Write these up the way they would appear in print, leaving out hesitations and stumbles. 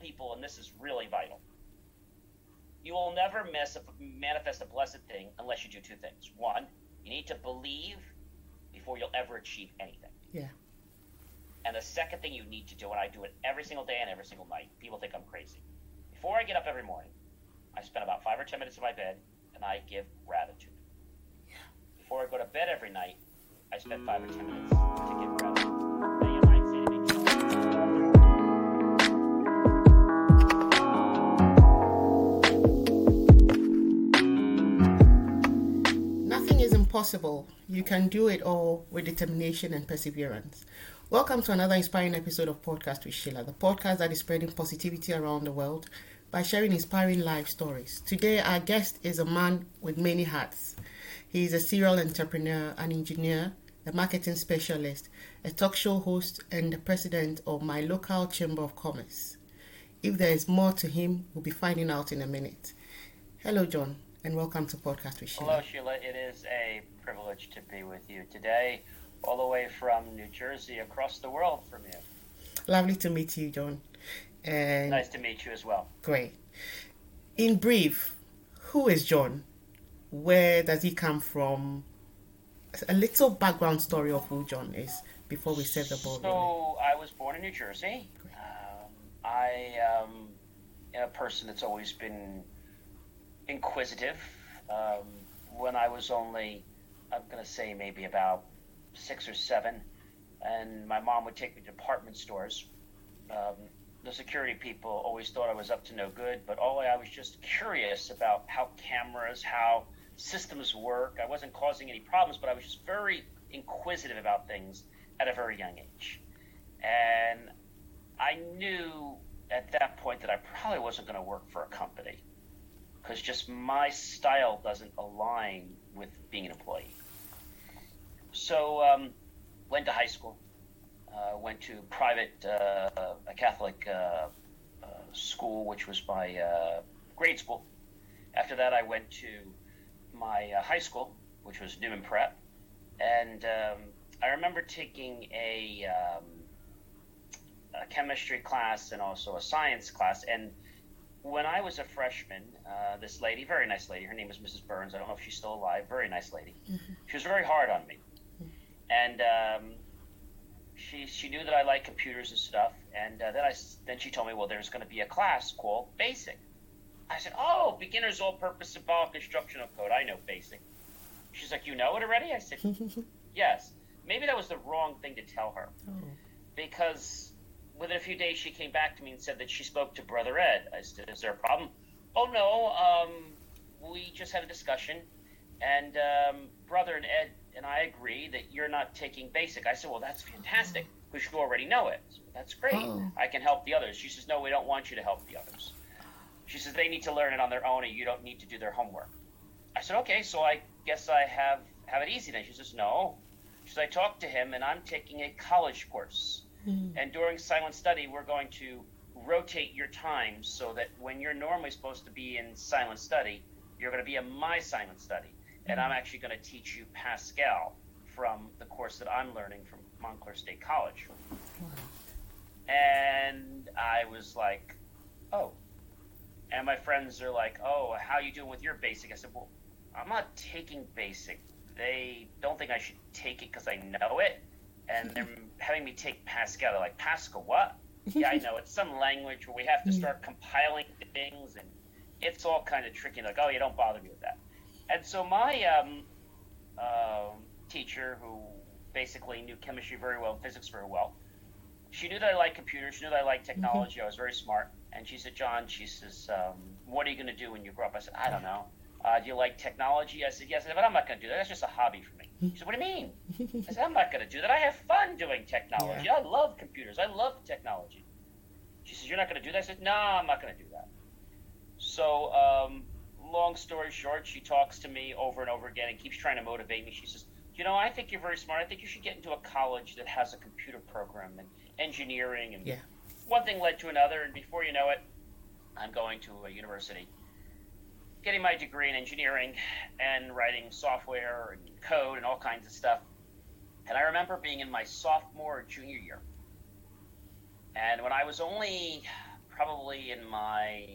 people, and this is really vital, you will never manifest a blessed thing unless you do two things. One, you need to believe before you'll ever achieve anything. Yeah. And the second thing you need to do, and I do it every single day and every single night, people think I'm crazy. Before I get up every morning, I spend about 5 or 10 minutes in my bed, and I give gratitude. Yeah. Before I go to bed every night, I spend 5 or 10 minutes to give gratitude. Possible. You can do it all with determination and perseverance. Welcome to another inspiring episode of Podcast with Sheila, the podcast that is spreading positivity around the world by sharing inspiring life stories. Today, our guest is a man with many hats. He is a serial entrepreneur, an engineer, a marketing specialist, a talk show host, and the president of my local Chamber of Commerce. If there is more to him, we'll be finding out in a minute. Hello, John. And welcome to Podcast with Sheila. Hello, Sheila. It is a privilege to be with you today, all the way from New Jersey, across the world from you. Lovely to meet you, John. And nice to meet you as well. Great. In brief, who is John? Where does he come from? A little background story of who John is before we set the ball. So, I was born in New Jersey. I am a person that's always been inquisitive. When I was only, I'm going to say maybe about 6 or 7, and my mom would take me to department stores. The security people always thought I was up to no good, but I was just curious about how cameras, how systems work. I wasn't causing any problems, but I was just very inquisitive about things at a very young age. And I knew at that point that I probably wasn't going to work for a company, because just my style doesn't align with being an employee. So went to high school, went to private, a Catholic school, which was my grade school. After that, I went to my high school, which was Newman Prep. And I remember taking a chemistry class and also a science class. And when I was a freshman, this lady, very nice lady, her name was Mrs. Burns. I don't know if she's still alive. Very nice lady. Mm-hmm. She was very hard on me. And she knew that I liked computers and stuff. And then she told me, well, there's going to be a class called BASIC. I said, oh, Beginner's All-Purpose Symbolic Instructional Code. I know BASIC. She's like, you know it already? I said, yes. Maybe that was the wrong thing to tell her. Oh. Because within a few days, she came back to me and said that she spoke to Brother Ed. I said, is there a problem? Oh, no, we just had a discussion, and Brother and Ed and I agree that you're not taking BASIC. I said, well, that's fantastic, because you already know it. So that's great. Oh. I can help the others. She says, no, we don't want you to help the others. She says, they need to learn it on their own, and you don't need to do their homework. I said, okay, so I guess I have it easy then. She says, no. She says, I talked to him, and I'm taking a college course. And during silent study, we're going to rotate your time so that when you're normally supposed to be in silent study, you're going to be in my silent study. And I'm actually going to teach you Pascal from the course that I'm learning from Montclair State College. And I was like, oh. And my friends are like, oh, how are you doing with your BASIC? I said, well, I'm not taking BASIC. They don't think I should take it because I know it. And they're having me take Pascal. They're like, Pascal, what? Yeah, I know. It's some language where we have to start compiling things, and it's all kind of tricky. Like, oh, you don't bother me with that. And so my teacher, who basically knew chemistry very well and physics very well, she knew that I liked computers. She knew that I liked technology. I was very smart. And she said, John, she says, what are you going to do when you grow up? I said, I don't know. Do you like technology? I said, yes. I said, but I'm not going to do that. That's just a hobby for me. She said, what do you mean? I said, I'm not going to do that. I have fun doing technology. Yeah. I love computers. I love technology. She says, you're not going to do that? I said, no, I'm not going to do that. So long story short, she talks to me over and over again and keeps trying to motivate me. She says, you know, I think you're very smart. I think you should get into a college that has a computer program and engineering. And one thing led to another. And before you know it, I'm going to a university, getting my degree in engineering and writing software and code and all kinds of stuff. And I remember being in my sophomore or junior year. And when I was only probably in my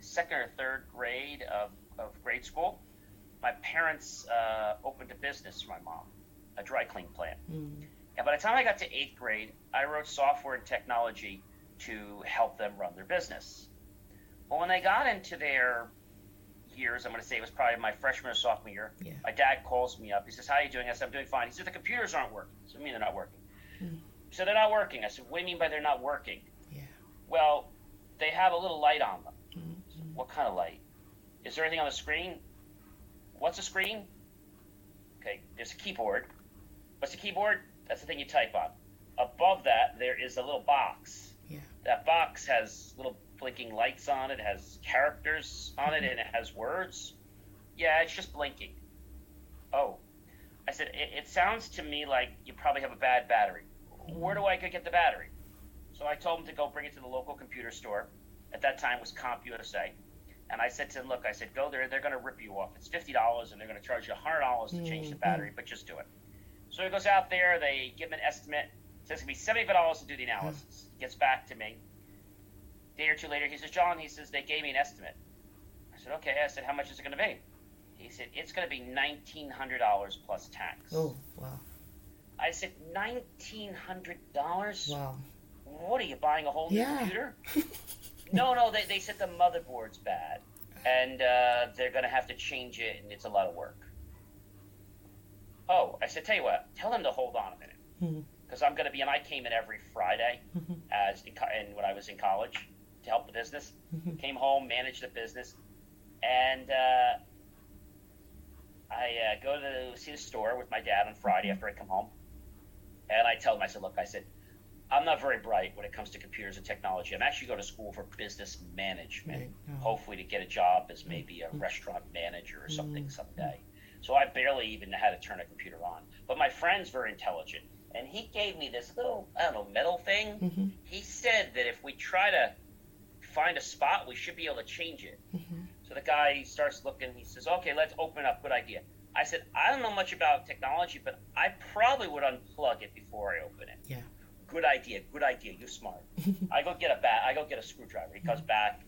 second or third grade of grade school, my parents opened a business for my mom, a dry clean plant. And by the time I got to eighth grade, I wrote software and technology to help them run their business. But when they got into their years, I'm going to say it was probably my freshman or sophomore year, my dad calls me up. He says, "How are you doing?" I said, "I'm doing fine." He said, "The computers aren't working." I said, "What do you mean they're not working?" So they're not working. I said, "What do you mean by they're not working?" Well, they have a little light on them. So, what kind of light? Is there anything on the screen? What's a screen? Okay, there's a keyboard. What's a keyboard? That's the thing you type on. Above that, there is a little box. That box has little blinking lights on it, has characters on it, and it has words. It's just blinking. Oh. I said, it sounds to me like you probably have a bad battery. Where do I go get the battery? So I told him to go bring it to the local computer store. At that time, it was CompUSA. And I said to him, look, I said, go there. They're going to rip you off. It's $50, and they're going to charge you $100 to change the battery, but just do it. So he goes out there. They give him an estimate. Says it's going to be $75 to do the analysis. He gets back to me. A day or two later, he says, John, he says, they gave me an estimate. I said, okay. I said, how much is it going to be? He said, it's going to be $1,900 plus tax. Oh, wow. I said, $1,900? Wow. What are you buying, a whole new computer? No, they said the motherboard's bad, and they're going to have to change it, and it's a lot of work. Oh, I said, tell you what, tell them to hold on a minute, because I'm going to be, and I came in every Friday, and when I was in college, to help the business, came home, managed the business, and I go to see the store with my dad on Friday after I come home, and I tell him, I said, look, I said, I'm not very bright when it comes to computers and technology. I'm actually going to school for business management, hopefully to get a job as maybe a restaurant manager or something someday. So I barely even know how to turn a computer on. But my friend's very intelligent, and he gave me this little, I don't know, metal thing. He said that if we try to find a spot, we should be able to change it. So the guy starts looking. He says, okay, let's open up. Good idea. I said, I don't know much about technology, but I probably would unplug it before I open it. Good idea. You're smart. I go get a screwdriver. He comes back,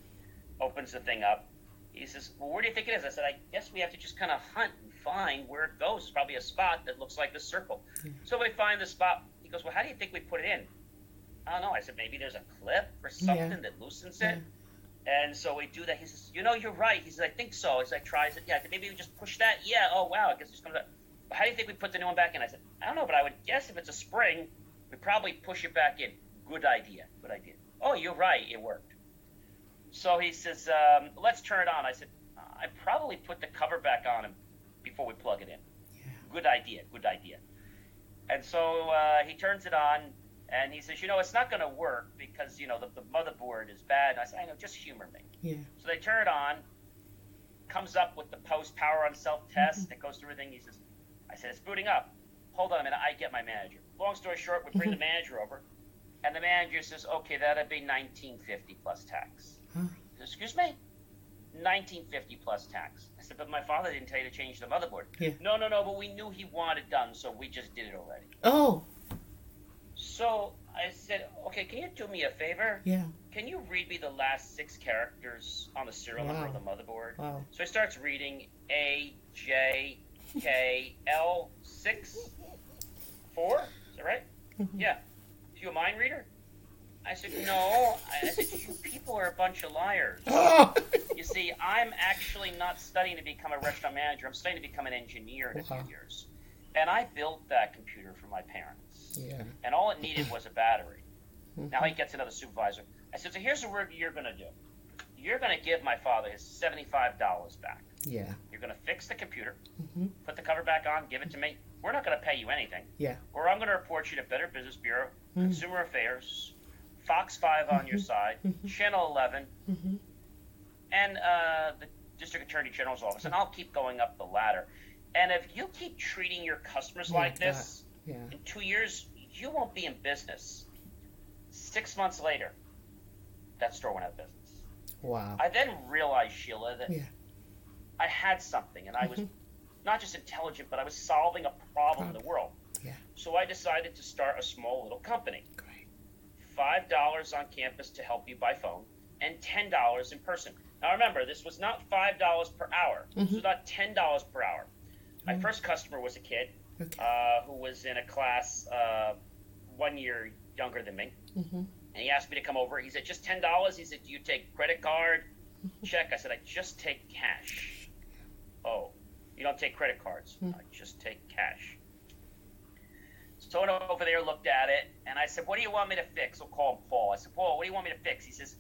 opens the thing up. He says, well, where do you think it is? I said, I guess we have to just kind of hunt and find where it goes. It's probably a spot that looks like the circle. So we find the spot. He goes, well, how do you think we put it in? I don't know. I said, maybe there's a clip or something that loosens it. And so we do that. He says, you're right. He says, I think so. He says, I tries it. I said, maybe we just push that. Oh, wow. I guess it just comes out. How do you think we put the new one back in? I said, I don't know, but I would guess if it's a spring, we probably push it back in. Good idea. Oh, you're right. It worked. So he says, let's turn it on. I said, I probably put the cover back on before we plug it in. Good idea. And so he turns it on, and he says, it's not going to work because, the motherboard is bad. And I said, I know, just humor me. So they turn it on, comes up with the post power on self-test. It goes through everything. He says, I said, it's booting up. Hold on a minute. I get my manager. Long story short, we bring the manager over, and the manager says, okay, that'd be $1,950 plus tax. Says, excuse me? $1,950 plus tax. I said, but my father didn't tell you to change the motherboard. No, but we knew he wanted done, so we just did it already. Oh. So I said, okay, can you do me a favor? Can you read me the last six characters on the serial number of the motherboard? So he starts reading AJKL64. Right? Are you a mind reader? I said, no. I said, you people are a bunch of liars. You see, I'm actually not studying to become a restaurant manager. I'm studying to become an engineer in a few years. And I built that computer for my parents. And all it needed was a battery. Now he gets another supervisor. I said, so here's what you're going to do. You're going to give my father his $75 back. You're going to fix the computer, put the cover back on, give it to me. We're not going to pay you anything. Or I'm going to report you to Better Business Bureau, Consumer Affairs, Fox 5 on your side, Channel 11, and the District Attorney General's office. And I'll keep going up the ladder. And if you keep treating your customers like this, in 2 years, you won't be in business. 6 months later, that store went out of business. I then realized, Sheila, that I had something, and I was not just intelligent, but I was solving a problem in the world. So I decided to start a small little company. $5 on campus to help you by phone, and $10 in person. Now remember, this was not $5 per hour. Mm-hmm. This was about $10 per hour. My first customer was a kid who was in a class 1 year younger than me. Mm-hmm. And he asked me to come over. He said, just $10? He said, do you take credit card, check? I said, I just take cash. Oh, you don't take credit cards. Mm-hmm. I just take cash. Someone over there looked at it, and I said, what do you want me to fix? I'll call him Paul. I said, Paul, what do you want me to fix? He says,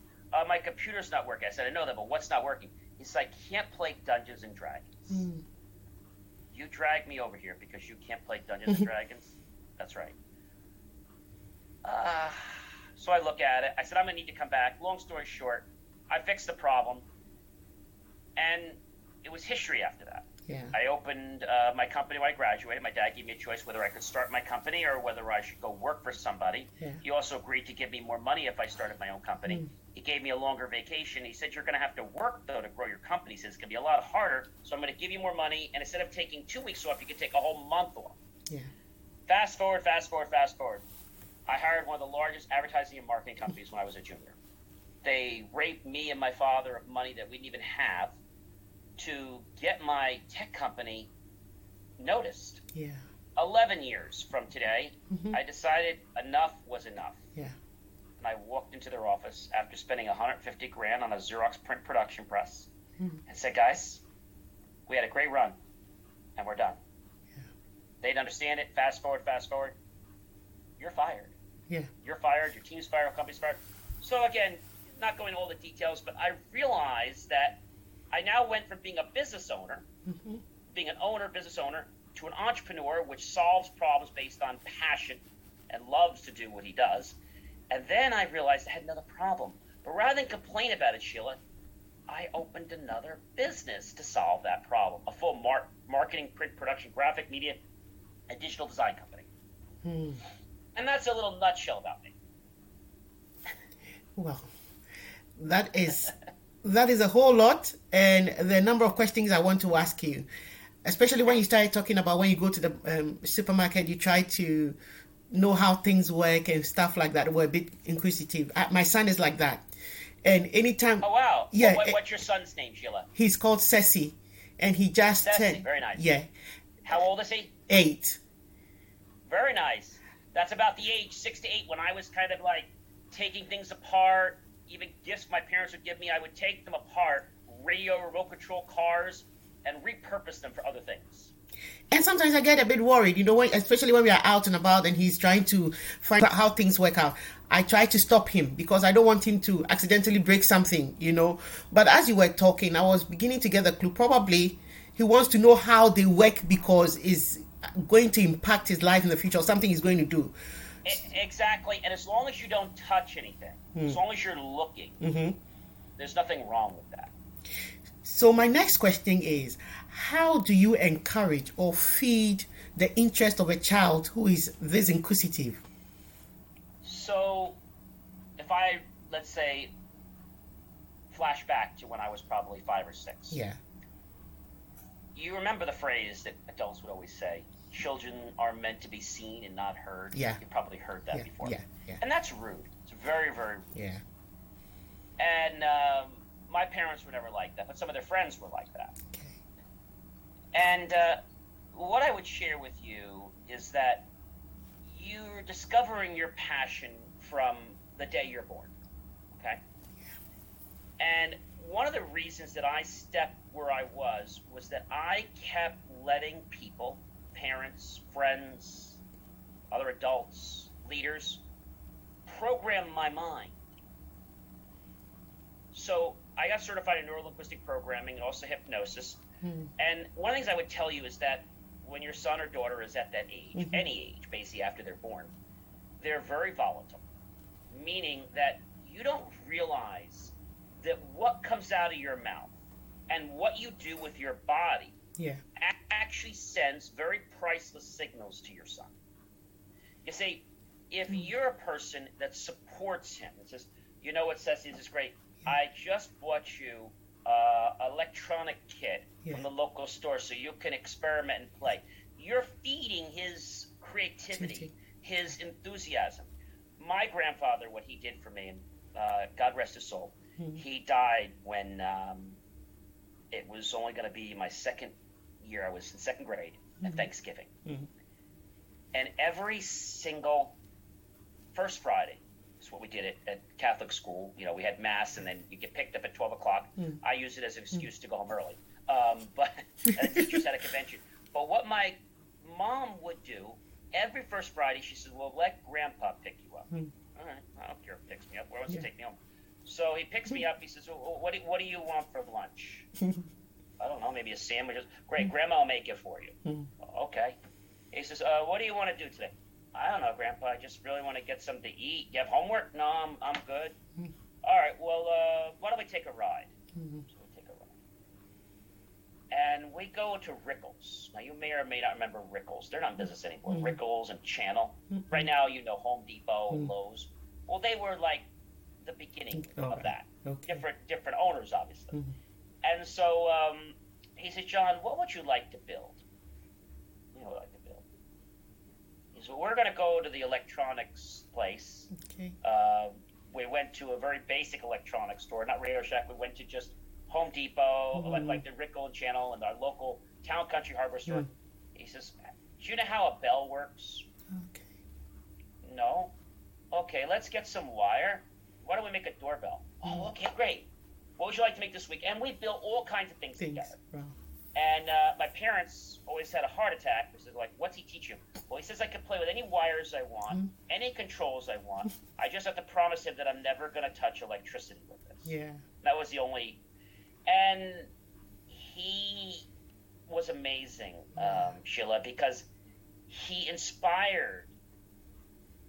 my computer's not working. I said, I know that, but what's not working? He said, I can't play Dungeons and Dragons. Mm. You dragged me over here because you can't play Dungeons and Dragons? That's right. So I look at it. I said, I'm going to need to come back. Long story short, I fixed the problem, and it was history after that. Yeah. I opened my company when I graduated. My dad gave me a choice whether I could start my company or whether I should go work for somebody. Yeah. He also agreed to give me more money if I started my own company. Mm. He gave me a longer vacation. He said, you're going to have to work, though, to grow your company. He said, it's going to be a lot harder, so I'm going to give you more money. And instead of taking 2 weeks off, you could take a whole month off. Yeah. Fast forward. I hired one of the largest advertising and marketing companies when I was a junior. They raped me and my father of money that we didn't even have to get my tech company noticed. Yeah. 11 years from today, I decided enough was enough. Yeah. And I walked into their office after spending $150,000 on a Xerox print production press and said, guys, we had a great run and we're done. Yeah. They'd understand it. Fast forward. You're fired. Yeah. You're fired. Your team's fired. Your company's fired. So again, not going into all the details, but I realized that I now went from being a business owner, being an owner, business owner, to an entrepreneur, which solves problems based on passion and loves to do what he does. And then I realized I had another problem. But rather than complain about it, Sheila, I opened another business to solve that problem, a full marketing, print, production, graphic, media, and digital design company. Hmm. And that's a little nutshell about me. Well, that is... That is a whole lot, and the number of questions I want to ask you, especially when you started talking about when you go to the supermarket, you try to know how things work and stuff like that. We're a bit inquisitive. My son is like that. And anytime... Oh, wow. Yeah. What's your son's name, Sheila? He's called Ceci, and he just... Ceci, very nice. Yeah. How old is he? 8. Very nice. That's about the age, 6 to 8, when I was kind of like taking things apart. Even gifts my parents would give me, I would take them apart, radio, remote control cars, and repurpose them for other things. And sometimes I get a bit worried, you know, especially when we are out and about and he's trying to find out how things work out. I try to stop him because I don't want him to accidentally break something, you know. But as you were talking, I was beginning to get the clue. Probably he wants to know how they work because it's going to impact his life in the future, or something he's going to do. Exactly, and as long as you don't touch anything, as long as you're looking, there's nothing wrong with that. So my next question is, how do you encourage or feed the interest of a child who is this inquisitive? So if I, let's say, flash back to when I was probably 5 or 6. Yeah. You remember the phrase that adults would always say, children are meant to be seen and not heard. Yeah. You've probably heard that before. Yeah. And that's rude. It's very, very rude. Yeah. And my parents were never like that, but some of their friends were like that. Okay. And what I would share with you is that you're discovering your passion from the day you're born. Okay? Yeah. And one of the reasons that I stepped where I was that I kept letting people, parents, friends, other adults, leaders, program my mind. So I got certified in neuro-linguistic programming and also hypnosis. And one of the things I would tell you is that when your son or daughter is at that age, any age basically after they're born, they're very volatile, meaning that you don't realize that what comes out of your mouth and what you do with your body actually sends very priceless signals to your son. You see, if you're a person that supports him and says, you know what, Ceci, this is great. I just bought you an electronic kit from the local store so you can experiment and play. You're feeding his creativity, his enthusiasm. My grandfather, what he did for me, and God rest his soul, He died when it was only going to be my second year. I was in second grade at Thanksgiving. And every single first Friday is what we did at Catholic school. You know, we had mass and then you get picked up at 12 o'clock. I used it as an excuse to go home early. But and the teachers had a convention. But what my mom would do, every first Friday, she said, well, let Grandpa pick you up. All right, I don't care if he picks me up. Where wants to take me home? So he picks me up. He says, well, what do you want for lunch? I don't know, maybe a sandwich. Great, Grandma will make it for you. Okay. He says, what do you want to do today? I don't know, Grandpa. I just really want to get something to eat. You have homework? No, I'm good. All right, well, why don't we take a ride? So we take a ride. And we go to Rickles. Now, you may or may not remember Rickles. They're not in business anymore. Rickles and Channel. Right now, you know, Home Depot and Lowe's. Well, they were like the beginning of that. Different owners, obviously. And so he said, John, what would you like to build? You know, like to build. He said, well, we're going to go to the electronics place. We went to a very basic electronics store, not Radio Shack. We went to just Home Depot, like the Rickles Channel, and our local Town Country Harbor store. He says, do you know how a bell works? No. Okay, let's get some wire. Why don't we make a doorbell? Oh, okay, great. What would you like to make this week? And we built all kinds of things together. And my parents always had a heart attack because they're like, what's he teach you? Well, he says I can play with any wires I want, any controls I want. I just have to promise him that I'm never going to touch electricity with this. That was the only. And he was amazing, Sheila, because he inspired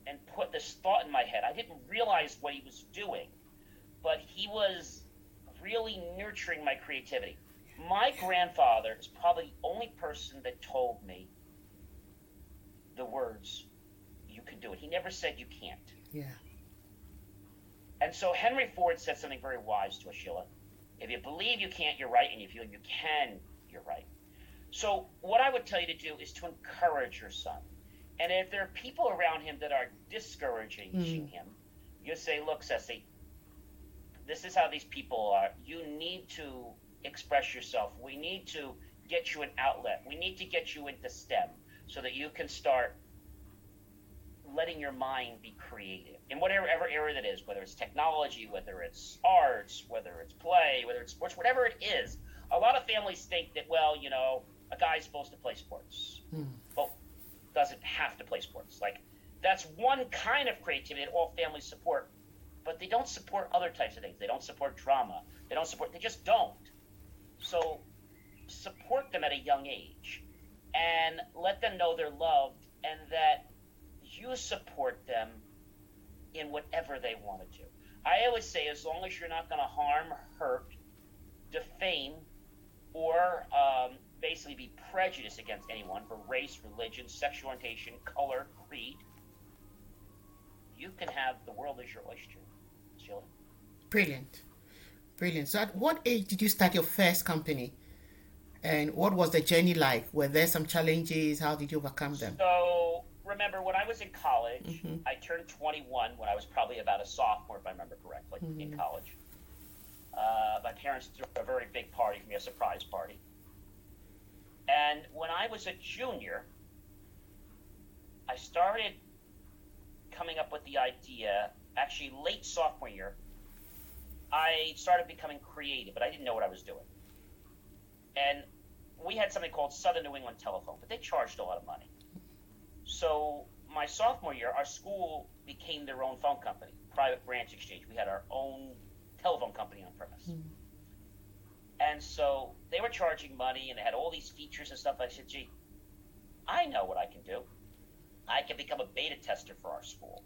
and put this thought in my head. I didn't realize what he was doing, but he was really nurturing my creativity. My grandfather is probably the only person that told me the words, you can do it. He never said you can't. And so Henry Ford said something very wise to us, Sheila. If you believe you can't, you're right. And if you feel you can, you're right. So what I would tell you to do is to encourage your son. And if there are people around him that are discouraging him, you say, look, Ceci, this is how these people are. You need to express yourself. We need to get you an outlet. We need to get you into STEM so that you can start letting your mind be creative in whatever area that is, whether it's technology, whether it's arts, whether it's play, whether it's sports, whatever it is. A lot of families think that, well, you know, a guy's supposed to play sports. Well, doesn't have to play sports. Like, that's one kind of creativity that all families support. But they don't support other types of things. They don't support drama. They don't support, they just don't. So support them at a young age and let them know they're loved and that you support them in whatever they want to do. I always say, as long as you're not going to harm, hurt, defame, or basically be prejudiced against anyone for race, religion, sexual orientation, color, creed, you can have the world as your oyster. Sheila. Brilliant. Brilliant. So at what age did you start your first company? And what was the journey like? Were there some challenges? How did you overcome them? So remember, when I was in college, I turned 21 when I was probably about a sophomore, if I remember correctly, in college. My parents threw a very big party for me, a surprise party. And when I was a junior, I started coming up with the idea, actually late sophomore year, I started becoming creative, but I didn't know what I was doing. And we had something called Southern New England Telephone, but they charged a lot of money. So my sophomore year, our school became their own phone company, private branch exchange. We had our own telephone company on premise. And so they were charging money, and they had all these features and stuff. I said, gee, I know what I can do. I can become a beta tester for our school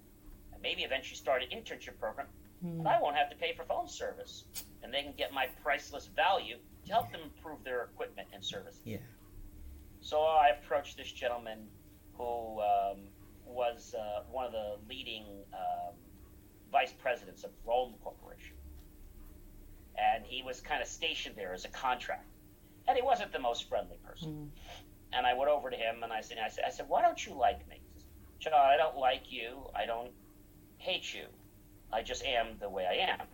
and maybe eventually start an internship program. And I won't have to pay for phone service, and they can get my priceless value to help them improve their equipment and service. So I approached this gentleman who was one of the leading vice presidents of Rome Corporation. And he was kind of stationed there as a contract. And he wasn't the most friendly person. And I went over to him, and I said, why don't you like me? He says, John, I don't like you. I don't hate you. I just am the way I am.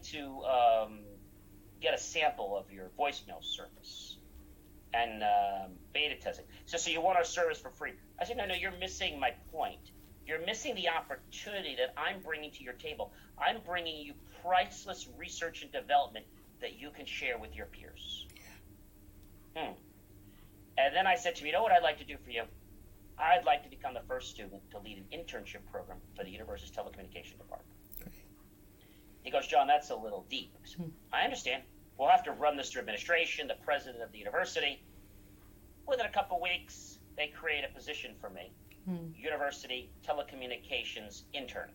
like to get a sample of your voicemail service and beta testing. So you want our service for free. I said, no, you're missing my point. You're missing the opportunity that I'm bringing to your table. I'm bringing you priceless research and development that you can share with your peers. And then I said to him, you know what I'd like to do for you? I'd like to become the first student to lead an internship program for the university's telecommunication department. He goes, John, that's a little deep. I understand. We'll have to run this through administration, the president of the university. Within a couple of weeks, they create a position for me, university telecommunications intern.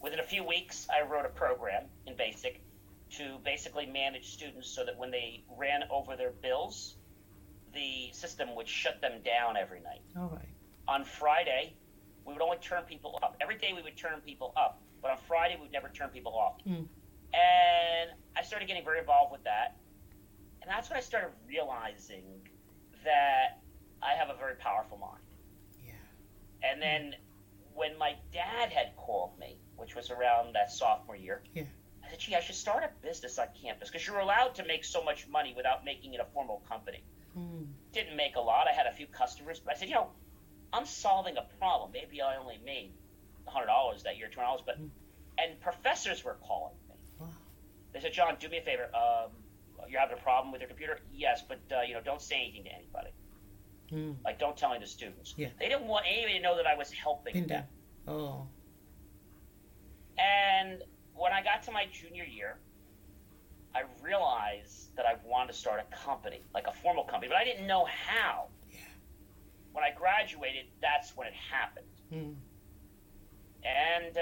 Within a few weeks, I wrote a program in BASIC to basically manage students so that when they ran over their bills, the system would shut them down every night. On Friday, we would only turn people up. Every day we would turn people up, but on Friday we would never turn people off. And I started getting very involved with that. And that's when I started realizing that I have a very powerful mind. And then when my dad had called me, which was around that sophomore year, I said, gee, I should start a business on campus because you're allowed to make so much money without making it a formal company. Didn't make a lot. I had a few customers, but I said, you know, I'm solving a problem. Maybe I only made $100 that year, $200, but and professors were calling me. They said, John, do me a favor. You're having a problem with your computer? Yes, but you know, don't say anything to anybody. Like, don't tell any of the students. They didn't want anybody to know that I was helping them. And when I got to my junior year, I realized that I wanted to start a company, like a formal company, but I didn't know how. When I graduated, that's when it happened. And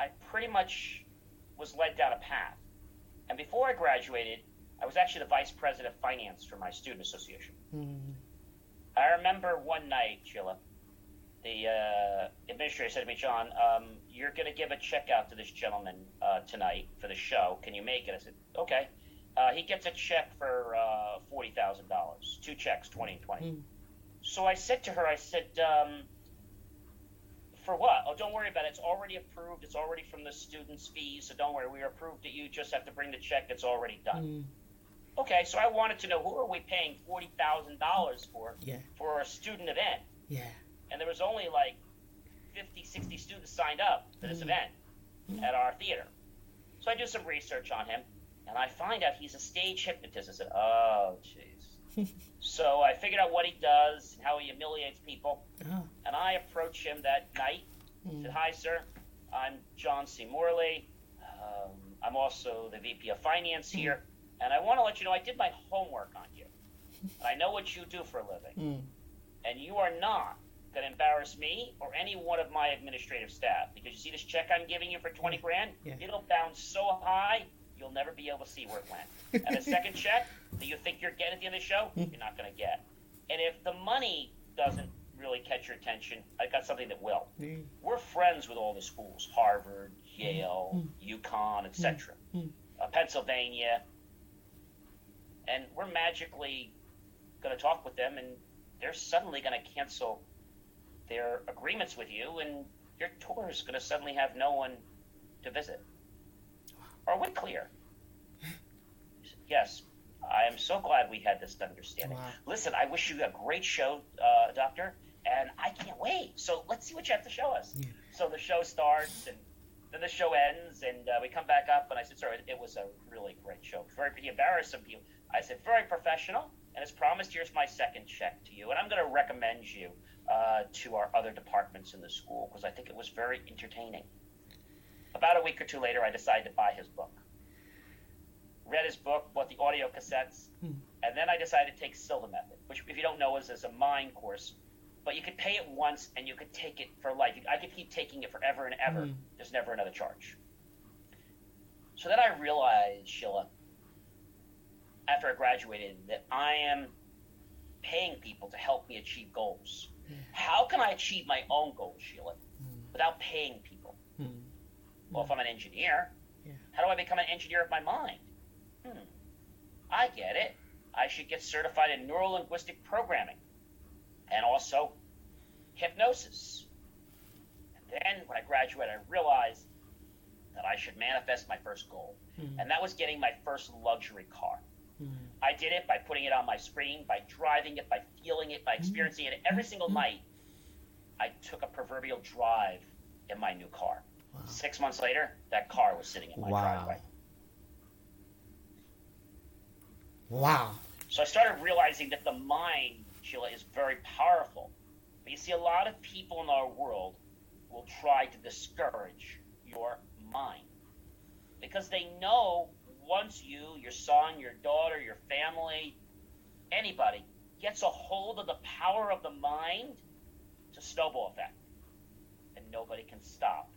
I pretty much was led down a path. And before I graduated, I was actually the vice president of finance for my student association. I remember one night, Sheila, the administrator said to me, John, you're going to give a check out to this gentleman tonight for the show. Can you make it? I said, okay. He gets a check for $40,000, two checks, 20 and 20. So I said to her, I said, for what? Oh, don't worry about it. It's already approved. It's already from the students' fees. So don't worry. We approved it. You just have to bring the check. It's already done. Okay. So I wanted to know, who are we paying $40,000 for a student event? And there was only like 50, 60 students signed up to this event at our theater. So I do some research on him, and I find out he's a stage hypnotist. I said, oh, jeez. So I figured out what he does and how he humiliates people, and I approach him that night. I said, hi, sir. I'm John C. Morley. I'm also the VP of Finance here, and I want to let you know I did my homework on you. I know what you do for a living, and you are not that embarrass me or any one of my administrative staff, because you see this check I'm giving you for $20,000? It'll bounce so high you'll never be able to see where it went. And the second check that you think you're getting at the end of the show, you're not going to get. And if the money doesn't really catch your attention, I've got something that will. We're friends with all the schools, Harvard, Yale, UConn, etc., Pennsylvania, and we're magically going to talk with them, and they're suddenly going to cancel their agreements with you, and your tour is going to suddenly have no one to visit. Are we clear? Yes. I am so glad we had this understanding. Listen, I wish you a great show, Doctor, and I can't wait. So let's see what you have to show us. So the show starts, and then the show ends, and we come back up, and I said, sorry, it was a really great show. He embarrassed some people. I said, very professional, and as promised, here's my second check to you, and I'm going to recommend you to our other departments in the school, because I think it was very entertaining. About a week or two later, I decided to buy his book. Read his book, bought the audio cassettes, and then I decided to take Silva Method, which, if you don't know, is a mind course, but you could pay it once and you could take it for life. I could keep taking it forever and ever. There's never another charge. So then I realized, Sheila, after I graduated, that I am paying people to help me achieve goals. How can I achieve my own goals, Sheila, without paying people? Well, if I'm an engineer, how do I become an engineer of my mind? I get it. I should get certified in neuro-linguistic programming and also hypnosis. And then when I graduated, I realized that I should manifest my first goal. Mm-hmm. And that was getting my first luxury car. Mm-hmm. I did it by putting it on my screen, by driving it, by feeling it, by experiencing it. Every single night, I took a proverbial drive in my new car. Wow. 6 months later, that car was sitting in my driveway. Wow. So I started realizing that the mind, Sheila, is very powerful. But you see, a lot of people in our world will try to discourage your mind because they know once you, your son, your daughter, your family, anybody gets a hold of the power of the mind, it's a snowball effect. And nobody can stop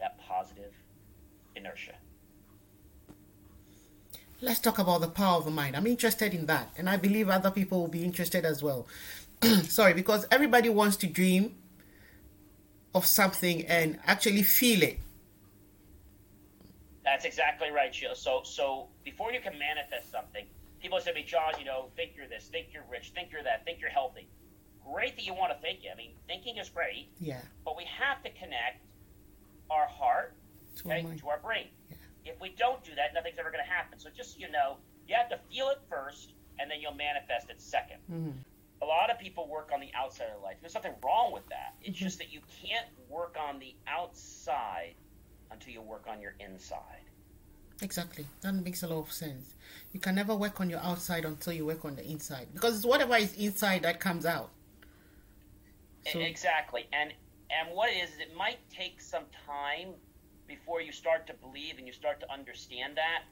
that positive inertia. Let's talk about the power of the mind. I'm interested in that, and I believe other people will be interested as well. Sorry, because everybody wants to dream of something and actually feel it. That's exactly right, Sheila. So before you can manifest something, people say to me, John, you know, think you're this, think you're rich, think you're that, think you're healthy. Great that you want to think it. I mean, thinking is great. Yeah. But we have to connect our heart to our brain. Yeah. If we don't do that, nothing's ever going to happen. So just, you know, you have to feel it first, and then you'll manifest it second. Mm-hmm. A lot of people work on the outside of life. There's nothing wrong with that. It's just that you can't work on the outside until you work on your inside. Exactly. That makes a lot of sense. You can never work on your outside until you work on the inside, because it's whatever is inside that comes out. So... Exactly. And what it is, it might take some time before you start to believe and you start to understand that.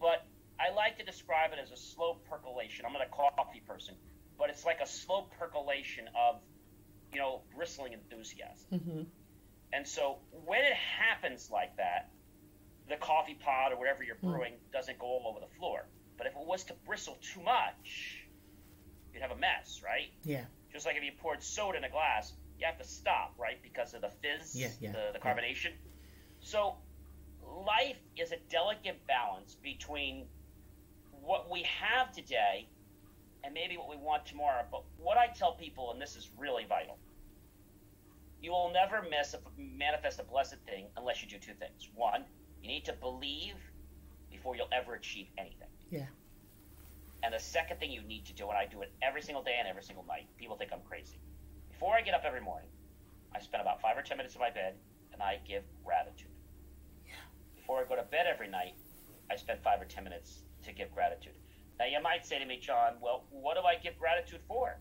But I like to describe it as a slow percolation. I'm not a coffee person, but it's like a slow percolation of, you know, bristling enthusiasm. Mm-hmm. And so when it happens like that, the coffee pot or whatever you're brewing doesn't go all over the floor. But if it was to bristle too much, you'd have a mess, right? Yeah. Just like if you poured soda in a glass, you have to stop, right? Because of the fizz, the carbonation. Yeah. So life is a delicate balance between what we have today and maybe what we want tomorrow. But what I tell people, and this is really vital, you will never manifest a blessed thing unless you do two things. One, you need to believe before you'll ever achieve anything. Yeah. And the second thing you need to do, and I do it every single day and every single night, people think I'm crazy. Before I get up every morning, I spend about 5 or 10 minutes in my bed, and I give gratitude. Yeah. Before I go to bed every night, I spend 5 or 10 minutes to give gratitude. Now, you might say to me, John, well, what do I give gratitude for?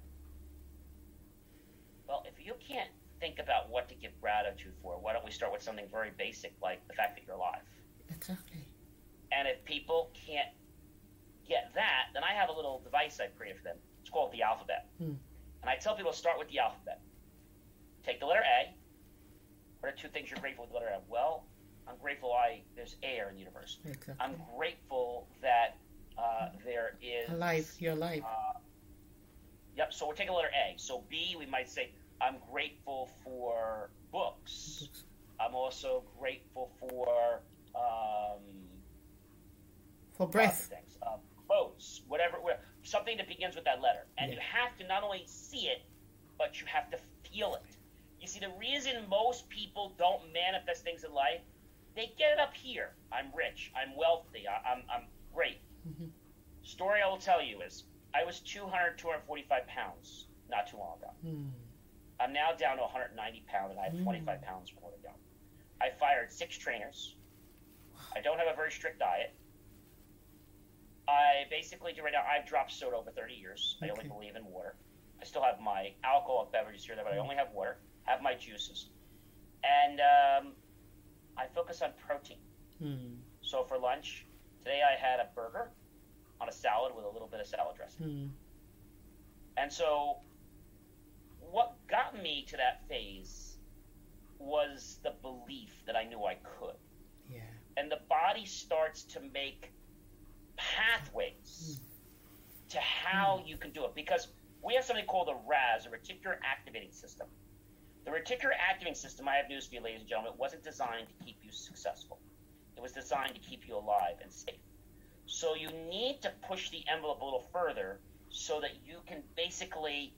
Well, if you can't think about what to give gratitude for, why don't we start with something very basic, like the fact that you're alive? Exactly. And if people can't get that, then I have a little device I created for them. It's called the alphabet. Mm. And I tell people to start with the alphabet. Take the letter A. What are two things you're grateful for? Well, I'm grateful there's air in the universe. Exactly. I'm grateful that there is... You're alive. Yep, so we're taking letter A. So B, we might say, I'm grateful for books. I'm also grateful for... for breath. Things, clothes, whatever, something that begins with that letter. And you have to not only see it, but you have to feel it. You see, the reason most people don't manifest things in life, they get it up here. I'm rich. I'm wealthy. I'm great. Mm-hmm. Story I will tell you is I was 245 pounds not too long ago. Mm. I'm now down to 190 pounds, and I have 25 pounds more to go. I fired 6 trainers. I don't have a very strict diet. I basically do right now, I've dropped soda over 30 years. Okay. I only believe in water. I still have my alcoholic beverages here, but I only have water. Have my juices, and I focus on protein. So for lunch today, I had a burger on a salad with a little bit of salad dressing. And so what got me to that phase was the belief that I knew I could. Yeah. And the body starts to make pathways to how you can do it, because we have something called a RAS, a reticular activating system. The reticular activating system, I have news for you, ladies and gentlemen, wasn't designed to keep you successful. It was designed to keep you alive and safe. So you need to push the envelope a little further so that you can basically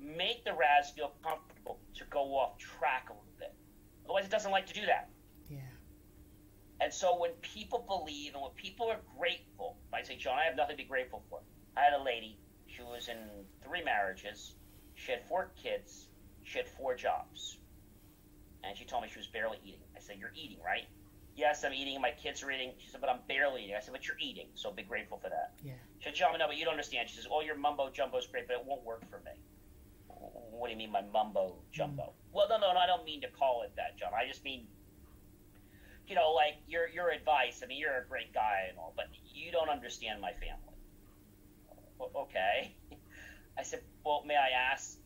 make the RAS feel comfortable to go off track a little bit. Otherwise, it doesn't like to do that. Yeah. And so when people believe and when people are grateful, I say, John, I have nothing to be grateful for. I had a lady, she was in 3 marriages, she had 4 kids, she had 4 jobs. And she told me she was barely eating. I said, you're eating, right? Yes, I'm eating, my kids are eating. She said, but I'm barely eating. I said, but you're eating, so be grateful for that. Yeah. She said, John, no, but you don't understand. She says, all your mumbo jumbo's great, but it won't work for me. What do you mean, my mumbo jumbo? Well, no, I don't mean to call it that, John. I just mean, you know, like your advice. I mean, you're a great guy and all, but you don't understand my family. Okay. I said, well, may I ask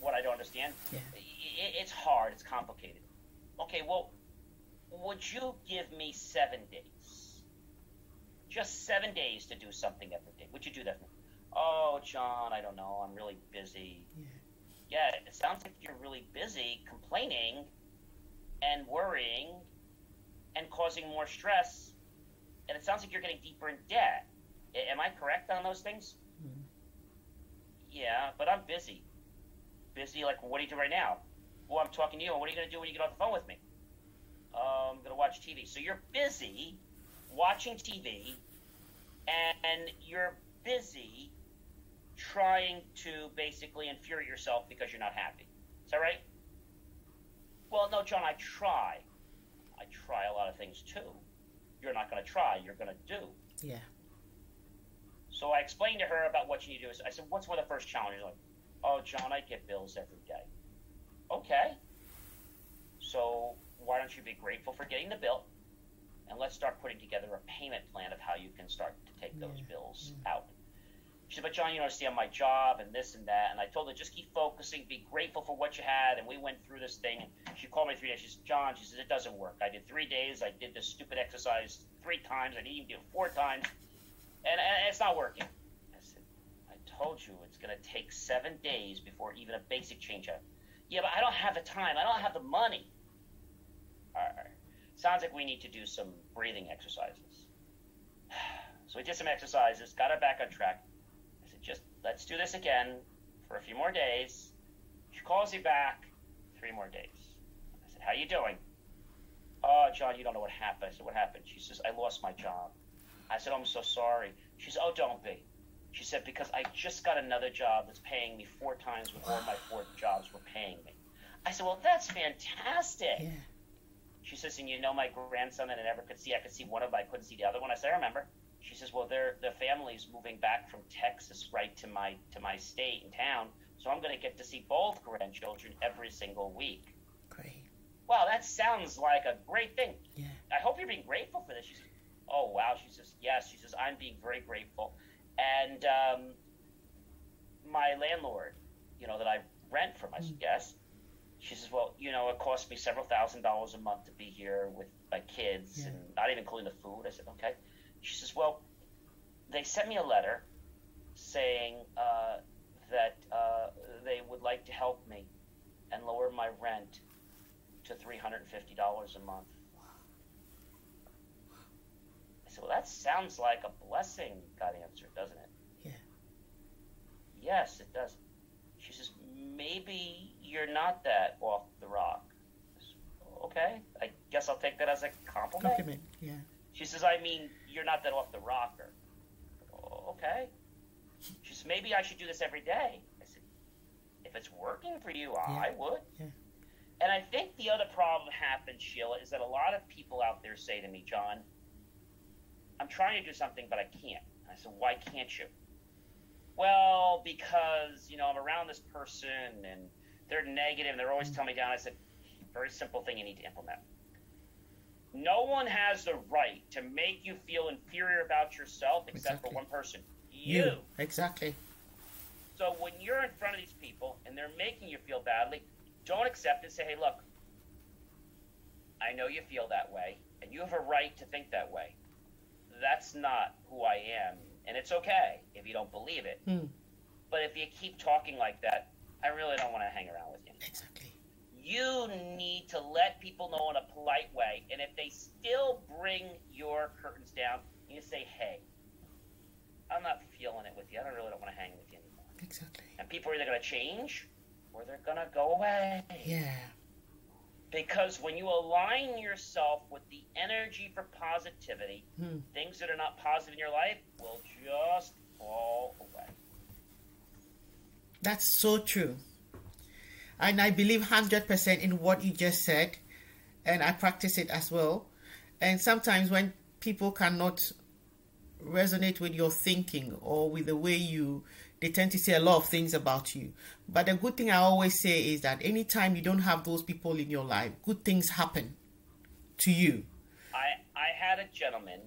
what I don't understand? Yeah. It's hard. It's complicated. Okay, well, would you give me 7 days? Just 7 days to do something every day. Would you do that for me? Oh, John, I don't know. I'm really busy. Yeah, it sounds like you're really busy complaining and worrying and causing more stress. And it sounds like you're getting deeper in debt. Am I correct on those things? Mm-hmm. Yeah, but I'm busy. Busy, like, what do you do right now? Well, I'm talking to you. What are you going to do when you get off the phone with me? I'm going to watch TV. So you're busy watching TV, and you're busy trying to basically infuriate yourself because you're not happy. Is that right? Well, no, John, I try. I try a lot of things, too. You're not going to try. You're going to do. Yeah. So I explained to her about what you need to do. I said, what's one of the first challenges? Like, oh, John, I get bills every day. Okay. So why don't you be grateful for getting the bill? And let's start putting together a payment plan of how you can start to take those bills out. She said, but John, you don't understand my job and this and that. And I told her, just keep focusing, be grateful for what you had. And we went through this thing. And she called me 3 days. She said, John, she says, it doesn't work. I did 3 days. I did this stupid exercise 3 times. I didn't even do it 4 times. And it's not working. I said, I told you it's going to take 7 days before even a basic change happens. Yeah, but I don't have the time. I don't have the money. All right. Sounds like we need to do some breathing exercises. So we did some exercises, got her back on track. I said, just let's do this again for a few more days. She calls me back, 3 more days. I said, how you doing? Oh, John, you don't know what happened. I said, what happened? She says, I lost my job. I said, oh, I'm so sorry. She says, oh, don't be. She said, because I just got another job that's paying me 4 times what all my 4 jobs were paying me. I said, well, that's fantastic. Yeah. She says, and you know my grandson that I never could see. I could see one of them, I couldn't see the other one. I said, I remember. She says, well, their family's moving back from Texas right to my state and town, so I'm going to get to see both grandchildren every single week. Great. Wow, that sounds like a great thing. Yeah. I hope you're being grateful for this. She says, oh, wow. She says, yes. She says, I'm being very grateful. And my landlord, you know, that I rent from, I said, yes. She says, well, you know, it costs me several $1,000s a month to be here with my kids and not even including the food. I said, okay. She says, well, they sent me a letter saying that they would like to help me and lower my rent to $350 a month. I said, well, that sounds like a blessing got answered, doesn't it? Yeah. Yes, it does. She says, maybe you're not that off the rock. I said, okay, I guess I'll take that as a compliment. Compliment, yeah. She says, I mean, you're not that off the rocker. Okay. She says, maybe I should do this every day. I said, if it's working for you, I would. Yeah. And I think the other problem happens, Sheila, is that a lot of people out there say to me, John, I'm trying to do something, but I can't. And I said, why can't you? Well, because, you know, I'm around this person and they're negative and they're always telling me down. I said, very simple thing you need to implement. No one has the right to make you feel inferior about yourself except for one person. You. Exactly. So when you're in front of these people and they're making you feel badly, don't accept it. Say, hey, look, I know you feel that way and you have a right to think that way. That's not who I am. And it's okay if you don't believe it. But if you keep talking like that, I really don't want to hang around with you. Exactly. You need to let people know in a polite way. And if they still bring your curtains down, you say, hey, I'm not feeling it with you. I really don't want to hang with you anymore. Exactly. And people are either going to change or they're going to go away. Yeah. Because when you align yourself with the energy for positivity, things that are not positive in your life will just fall away. That's so true. And I believe 100% in what you just said. And I practice it as well. And sometimes when people cannot resonate with your thinking or with the way you, they tend to say a lot of things about you. But the good thing I always say is that anytime you don't have those people in your life, good things happen to you. I had a gentleman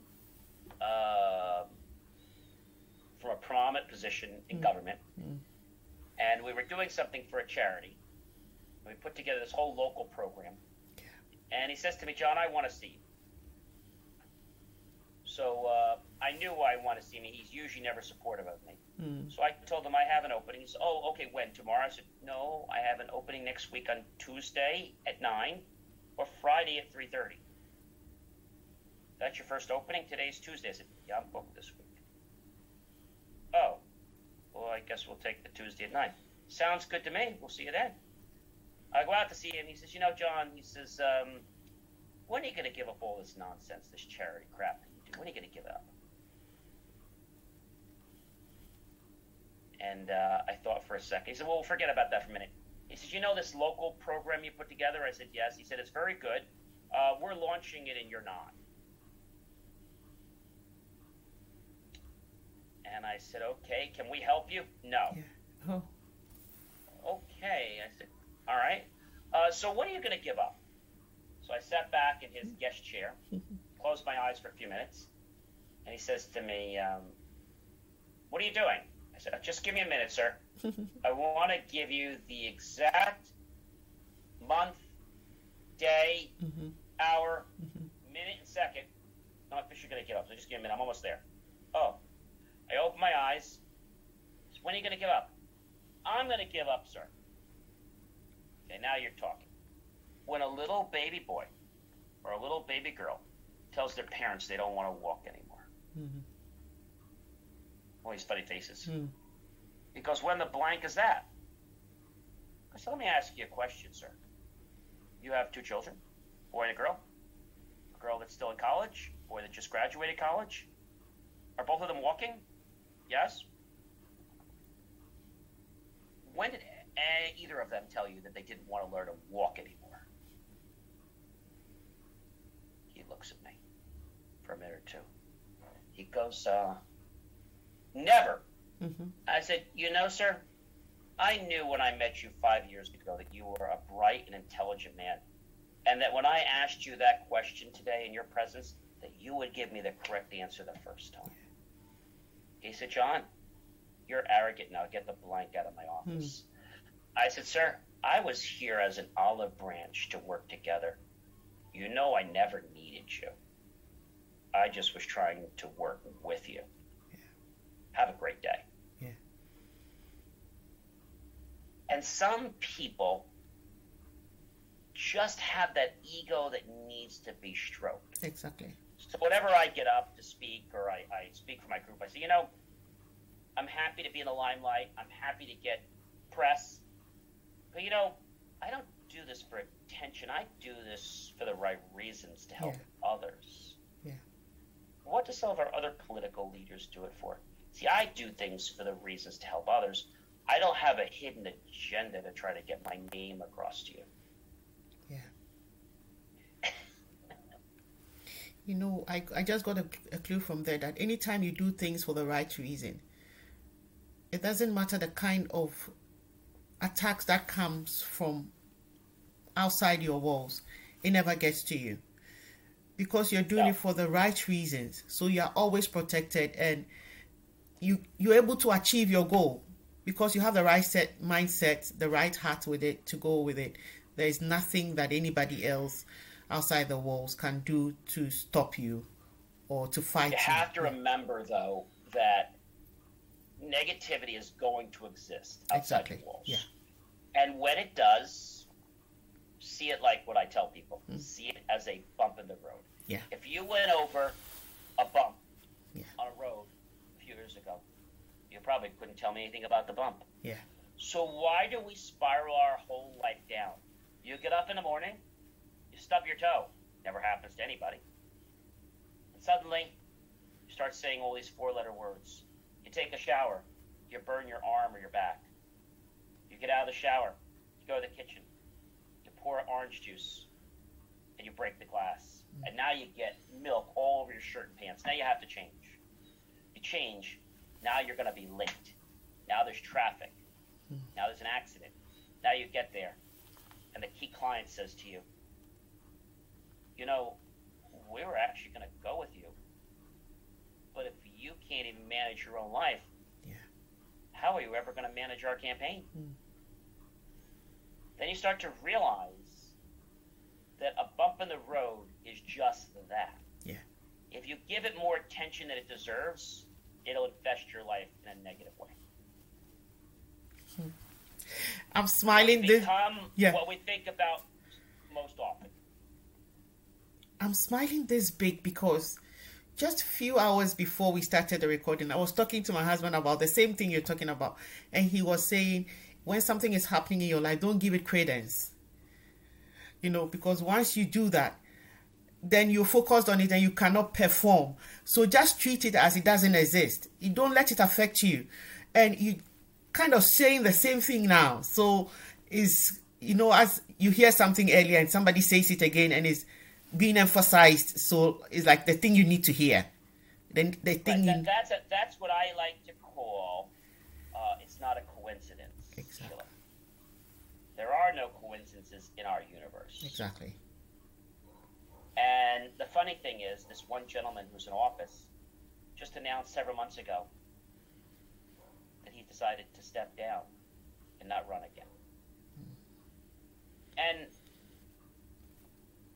from a prominent position in government, and we were doing something for a charity. We put together this whole local program. And he says to me, John, I want to see you. So I knew I want to see me. He's usually never supportive of me. So I told him I have an opening. He said, oh, okay, when? Tomorrow? I said, no, I have an opening next week on Tuesday at 9 or Friday at 3:30. That's your first opening? Today's Tuesday. I said, yeah, I'm booked this week. Oh, well, I guess we'll take the Tuesday at 9. Sounds good to me. We'll see you then. I go out to see him. He says, you know, John, he says, when are you going to give up all this nonsense, this charity crap? When are you going to give up? And I thought for a second. He said, well, forget about that for a minute. He says, you know this local program you put together? I said, yes. He said, it's very good. We're launching it and you're not. And I said, okay, can we help you? No. Yeah. Oh. Okay. I said, all right. So what are you going to give up? So I sat back in his guest chair. Closed my eyes for a few minutes, and he says to me, what are you doing? I said, just give me a minute, sir. I want to give you the exact month, day, hour, minute, and second. No, I think you're going to give up, so just give me a minute. I'm almost there. Oh, I open my eyes. So when are you going to give up? I'm going to give up, sir. Okay, now you're talking. When a little baby boy or a little baby girl tells their parents they don't want to walk anymore. All these funny faces. He goes, when the blank is that? I said, let me ask you a question, sir. You have two children, boy and a girl. A girl that's still in college, boy that just graduated college. Are both of them walking? Yes. When did either of them tell you that they didn't want to learn to walk anymore? He looks at me for a minute or two. He goes, never. I said, you know, sir, I knew when I met you 5 years ago that you were a bright and intelligent man, and that when I asked you that question today in your presence, that you would give me the correct answer the first time. He said, John, you're arrogant now. Get the blank out of my office. I said, sir, I was here as an olive branch to work together. You know I never needed you. I just was trying to work with you. Yeah. Have a great day. Yeah. And some people just have that ego that needs to be stroked. Exactly. So whenever I get up to speak or I speak for my group, I say, you know, I'm happy to be in the limelight. I'm happy to get press. But, you know, I don't do this for attention. I do this for the right reasons, to help others. What do some of our other political leaders do it for? See, I do things for the reasons to help others. I don't have a hidden agenda to try to get my name across to you. Yeah. You know, I just got a clue from there that anytime you do things for the right reason, it doesn't matter the kind of attacks that comes from outside your walls, it never gets to you, because you're doing it for the right reasons. So you're always protected, and you're able to achieve your goal because you have the right mindset, the right heart with it to go with it. There is nothing that anybody else outside the walls can do to stop you or to fight you. You have to remember, though, that negativity is going to exist outside the walls. And when it does, see it like what I tell people. See it as a bump in the road. If you went over a bump on a road a few years ago, you probably couldn't tell me anything about the bump. So why do we spiral our whole life down? You get up in the morning, You stub your toe. Never happens to anybody. And suddenly, you start saying all these four-letter words. You take a shower. You burn your arm or your back. You get out of the shower. You go to the kitchen. You pour orange juice. And you break the glass. And now you get milk all over your shirt and pants. Now you have to change. You change. Now you're going to be late. Now there's traffic. Now there's an accident. Now you get there. And the key client says to you, you know, we were actually going to go with you. But if you can't even manage your own life, how are you ever going to manage our campaign? Then you start to realize that a bump in the road is just that. Yeah. If you give it more attention than it deserves, it'll infest your life in a negative way. I'm smiling. It'll become what we think about most often. I'm smiling this big because just a few hours before we started the recording, I was talking to my husband about the same thing you're talking about. And he was saying, when something is happening in your life, don't give it credence. You know, because once you do that, then you're focused on it and you cannot perform. So just treat it as it doesn't exist. You don't let it affect you. And you kind of saying the same thing now. So it's, you know, as you hear something earlier and somebody says it again and it's being emphasized, so it's like the thing you need to hear. Then the thing that's what I like to call it's not a coincidence. Exactly. Sheila. There are no coincidences in our universe. Exactly. And the funny thing is, this one gentleman who's in office just announced several months ago that he decided to step down and not run again. And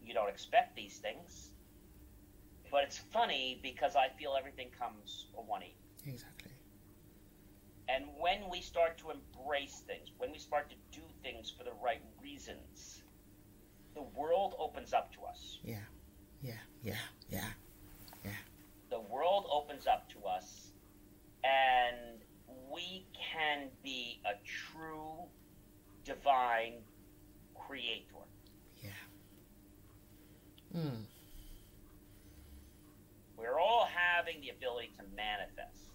you don't expect these things, but it's funny because I feel everything comes a 180. Exactly. And when we start to embrace things, when we start to do things for the right reasons, the world opens up to us. Yeah. The world opens up to us, and we can be a true divine creator. We're all having the ability to manifest.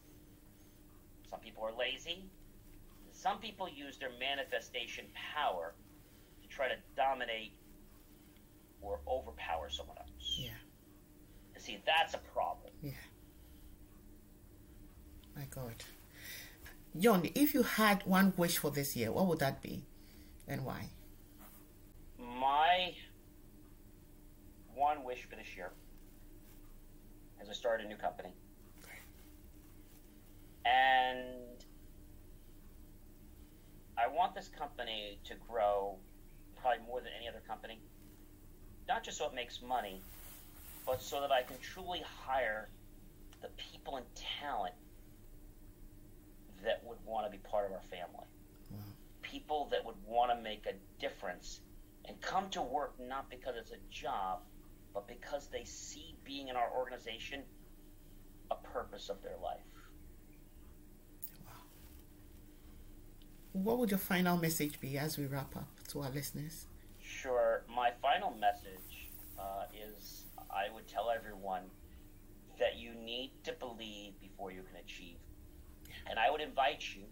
Some people are lazy. Some people use their manifestation power to try to dominate or overpower someone else. Yeah. And see, that's a problem. Yeah. My God. John, if you had one wish for this year, what would that be and why? My one wish for this year as I start a new company. And I want this company to grow probably more than any other company, not just so it makes money, but so that I can truly hire the people and talent that would want to be part of our family. Wow. People that would want to make a difference and come to work not because it's a job, but because they see being in our organization a purpose of their life. Wow. What would your final message be as we wrap up to our listeners? Sure. My final message is I would tell everyone that you need to believe before you can achieve. And I would invite you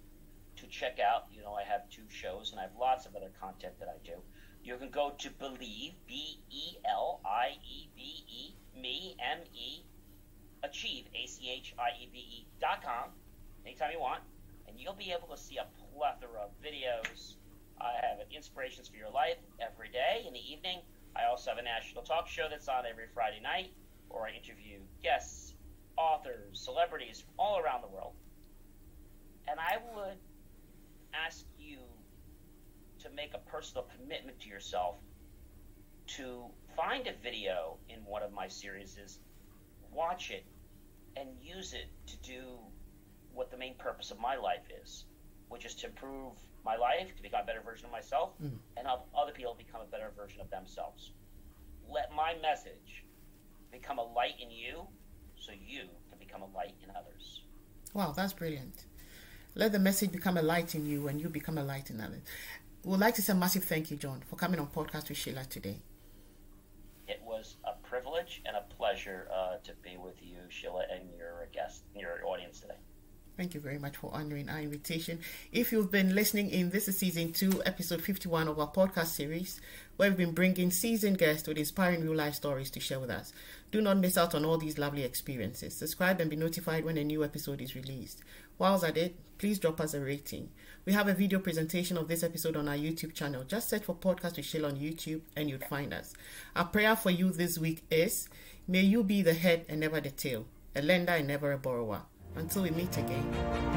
to check out, you know, I have 2 shows and I have lots of other content that I do. You can go to Believe, B-E-L-I-E-V-E, me, M-E, Achieve, A-C-H-I-E-V-E.com, anytime you want, and you'll be able to see a plethora of videos. I have Inspirations for Your Life every day in the evening. I also have a national talk show that's on every Friday night, or I interview guests, authors, celebrities from all around the world. And I would ask you to make a personal commitment to yourself to find a video in one of my series, watch it, and use it to do what the main purpose of my life is, which is to improve my life, to become a better version of myself, and help other people become a better version of themselves. Let my message become a light in you so you can become a light in others. Wow, that's brilliant. Let the message become a light in you and you become a light in others. We'd like to say a massive thank you, John, for coming on Podcast with Sheila today. pleasure to be with you, Sheila, and your guest, your audience today. Thank you very much for honoring our invitation. If you've been listening in, this is Season 2, Episode 51 of our podcast series, where we've been bringing seasoned guests with inspiring real-life stories to share with us. Do not miss out on all these lovely experiences. Subscribe and be notified when a new episode is released. Whilst at it, please drop us a rating. We have a video presentation of this episode on our YouTube channel. Just search for Podcast with Sheila on YouTube and you'll find us. Our prayer for you this week is, may you be the head and never the tail, a lender and never a borrower. Until we meet again.